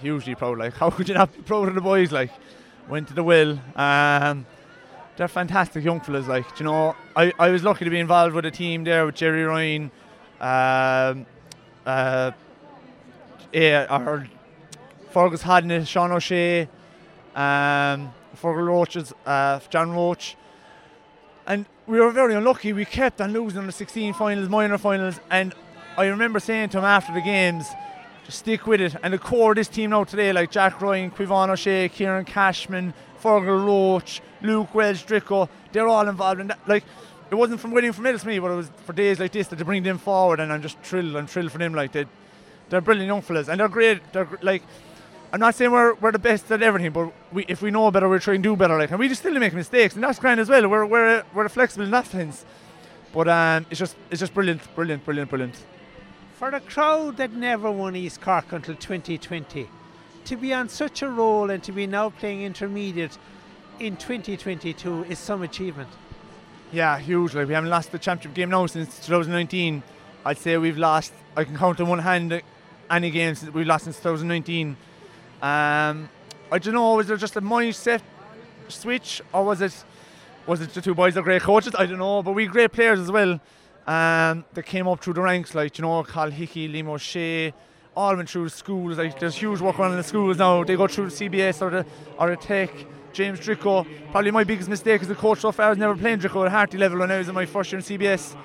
Hugely proud. Like, how could you not be proud of the boys? Like, went to the will. They're fantastic young fellas, like, you know. I was lucky to be involved with a team there with Jerry Ryan, Fergus Hadden, Sean O'Shea, Fergus Roach's, John Roach, and we were very unlucky. We kept on losing on the 16 finals, minor finals, and I remember saying to him after the games, just stick with it. And the core of this team now today, like Jack Ryan, Kevin O'Shea, Kieran Cashman, Fergus Roach, Luke Welsh, Dricko, they're all involved in that. Like, it wasn't from winning from Middlesbrough, but it was for days like this that they bring them forward, and I'm just thrilled. I'm thrilled for them. Like, they're brilliant young fellas, and they're great. They're like, I'm not saying we're the best at everything, but we, if we know better, we're trying to do better. Like, and we just still make mistakes, and that's grand as well. We're flexible in that sense, but it's just brilliant. For the crowd that never won East Cork until 2020. To be on such a roll and to be now playing intermediate in 2022 is some achievement. Yeah, hugely. We haven't lost the championship game now since 2019. I'd say we've lost, I can count on one hand any games that we've lost since 2019. I don't know, was there just a mindset switch, or was it the two boys are great coaches? I don't know, but we're great players as well. That came up through the ranks, like, you know, Cal Hickey, Limo Shea, all went through the schools. Like, there's huge work on in the schools now. They go through the CBS or the Tech. James Dricko, probably my biggest mistake as a coach so far, I was never playing Dricko at Harty level when I was in my first year in CBS.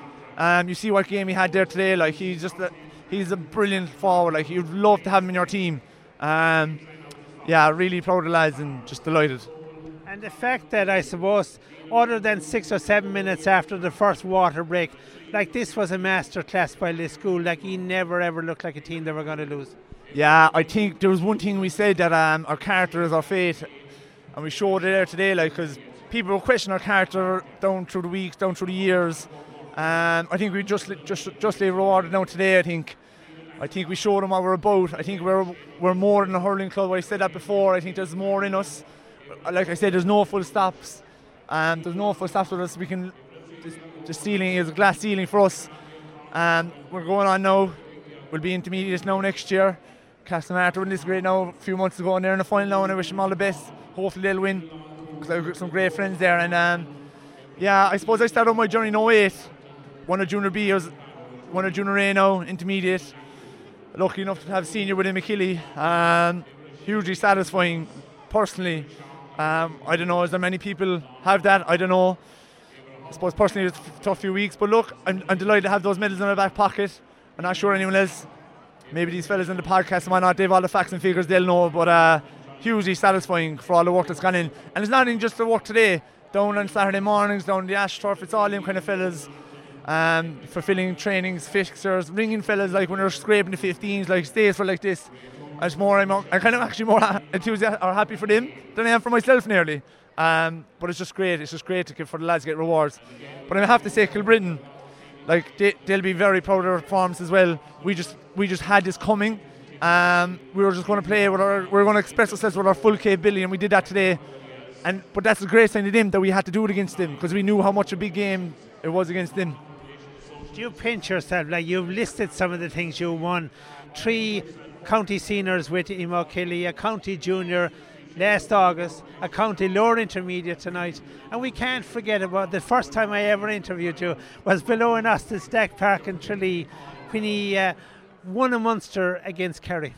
You see what game he had there today. Like, he's a brilliant forward. Like, you'd love to have him in your team. Yeah, really proud of the lads and just delighted. And the fact that, I suppose, other than 6 or 7 minutes after the first water break, like, this was a masterclass by this school. Like, he never ever looked like a team they were going to lose. Yeah, I think there was one thing we said, that our character is our fate, and we showed it there today. Like, because people will question our character down through the weeks, down through the years. I think we just rewarded now today. I think we showed them what we're about. I think we're more than a hurling club. I said that before. I think there's more in us. Like I said, there's no full stops. There's no full stops with us. We can. The ceiling is a glass ceiling for us. We're going on now. We'll be intermediates now next year. Castlemartyr won this grade now a few months ago, and they're in the final now. And I wish them all the best. Hopefully they'll win, because I've got some great friends there. And yeah, I suppose I started my journey in 08. Won a junior B. I was won a junior A now, intermediate. Lucky enough to have senior with Imokilly. Hugely satisfying, personally. I don't know, is there many people have that? I don't know. I suppose personally it's a tough few weeks, but look, I'm delighted to have those medals in my back pocket. I'm not sure anyone else, maybe these fellas in the podcast and whatnot, they've all the facts and figures, they'll know, but hugely satisfying for all the work that's gone in. And it's not even just the work today, down on Saturday mornings, down on the ash turf, it's all them kind of fellas, fulfilling trainings, fixers, ringing fellas, like when they're scraping the 15s, like stays for like this. I'm kind of actually more enthusiastic or happy for them than I am for myself nearly. But it's just great. It's just great for the lads to get rewards. But I have to say, Kilbritton, like, they'll be very proud of their performance as well. We just had this coming. We were just going to play with we're going to express ourselves with our full capability, and we did that today. But that's a great sign to them that we had to do it against them, because we knew how much a big game it was against them. Do you pinch yourself? Like, you've listed some of the things you won. 3 county seniors with Imokilly, a county junior last August, a county lower intermediate tonight, and we can't forget about the first time I ever interviewed you was below in Austin Stack Park in Tralee, when he won in Munster against Kerry.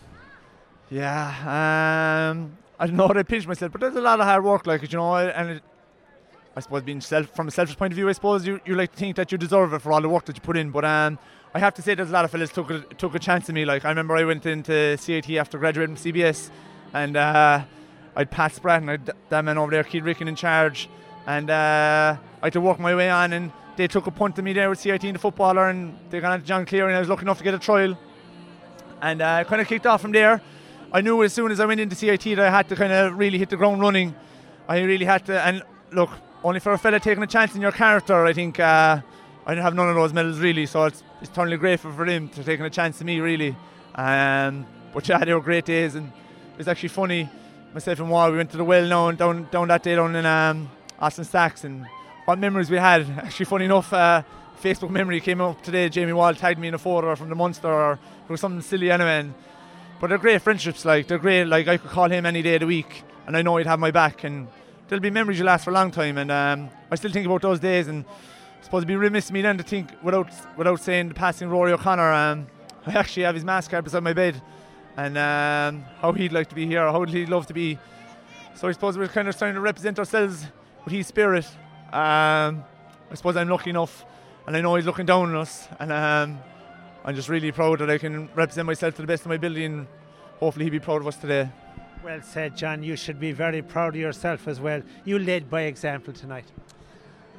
Yeah, I don't know what I pinch myself, but there's a lot of hard work, like, you know, and it, I suppose being from a selfish point of view, I suppose you like to think that you deserve it for all the work that you put in, but I have to say there's a lot of fellas took a chance on me. Like, I remember I went into CIT after graduating from CBS, and I'd Pat Spratt and I'd that man over there, Keith Ricken, in charge, and I had to work my way on, and they took a punt to me there with CIT and the footballer, and they got on to John Cleary, and I was lucky enough to get a trial, and I kind of kicked off from there. I knew as soon as I went into CIT that I had to kind of really hit the ground running. I really had to, and look, only for a fella taking a chance in your character, I think I didn't have none of those medals really, so it's totally grateful for them for taking a chance to me really. But yeah, they were great days, and it's actually funny, myself and Wall, we went to the well now, and down that day down in Austin Stacks, and what memories we had. Actually, funny enough, Facebook memory came up today, Jamie Wall tagged me in a photo from the Munster, or it was something silly anyway, but they're great friendships, like, they're great, like, I could call him any day of the week, and I know he'd have my back, and there'll be memories you'll last for a long time, and I still think about those days, and I suppose it'd be remiss of me then to think without saying the passing of Rory O'Connor. I actually have his mask card beside my bed, and how he'd like to be here, how he'd love to be, so I suppose we're kind of trying to represent ourselves with his spirit. I suppose I'm lucky enough, and I know he's looking down on us, and I'm just really proud that I can represent myself to the best of my ability, and hopefully he'll be proud of us today. Well said, John. You should be very proud of yourself as well. You led by example tonight.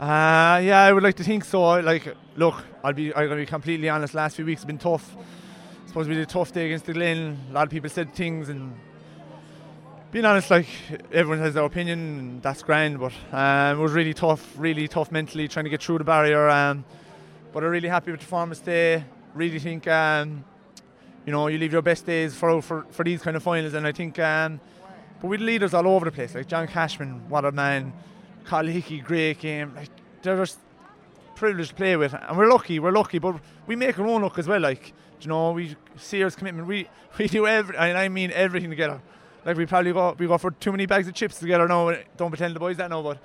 Yeah, I would like to think so. Like, look, I'm going to be completely honest. Last few weeks have been tough. It's supposed to be a tough day against the Glen. A lot of people said things, and being honest, like, everyone has their opinion, and that's grand. But it was really tough mentally, trying to get through the barrier. But I'm really happy with the performance today. Really think, you know, you leave your best days for these kind of finals, and I think, but with leaders all over the place, like John Cashman, what a man, Cal Hickey, great game, like, they're just privileged to play with, and we're lucky, but we make our own luck as well, like, you know, we serious commitment, we do everything, and I mean everything together, like, we go for too many bags of chips together now, don't pretend the boys that know, but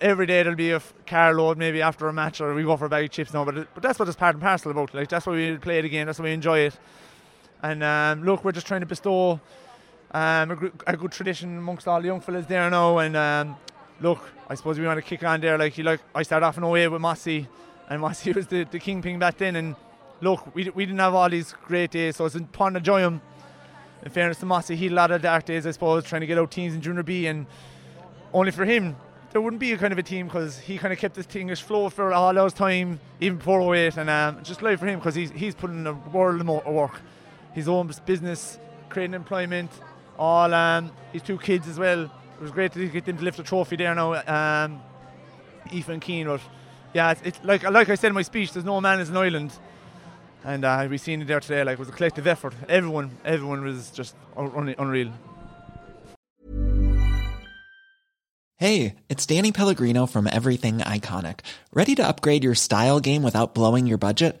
every day there'll be a car load maybe after a match, or we go for a bag of chips now, but that's what it's part and parcel about, like, that's why we play the game, that's why we enjoy it. And look, we're just trying to bestow a good tradition amongst all the young fellas there now. And look, I suppose we want to kick on there. Like I started off in 08 with Mossy, and Mossy was the kingpin back then. And look, we didn't have all these great days, so it's important to enjoy them. In fairness to Mossy, he had a lot of dark days, I suppose, trying to get out teams in Junior B. And only for him, there wouldn't be a kind of a team, because he kind of kept this English flow for all those time, even before 08. And just live for him, because he's putting a world of work. His own business, creating employment, all his two kids as well. It was great to get them to lift a trophy there now, Aoife and Keane. But yeah, it's like I said in my speech, there's no man is an island, and we've seen it there today. Like, it was a collective effort. Everyone was just unreal. Hey, it's Danny Pellegrino from Everything Iconic. Ready to upgrade your style game without blowing your budget?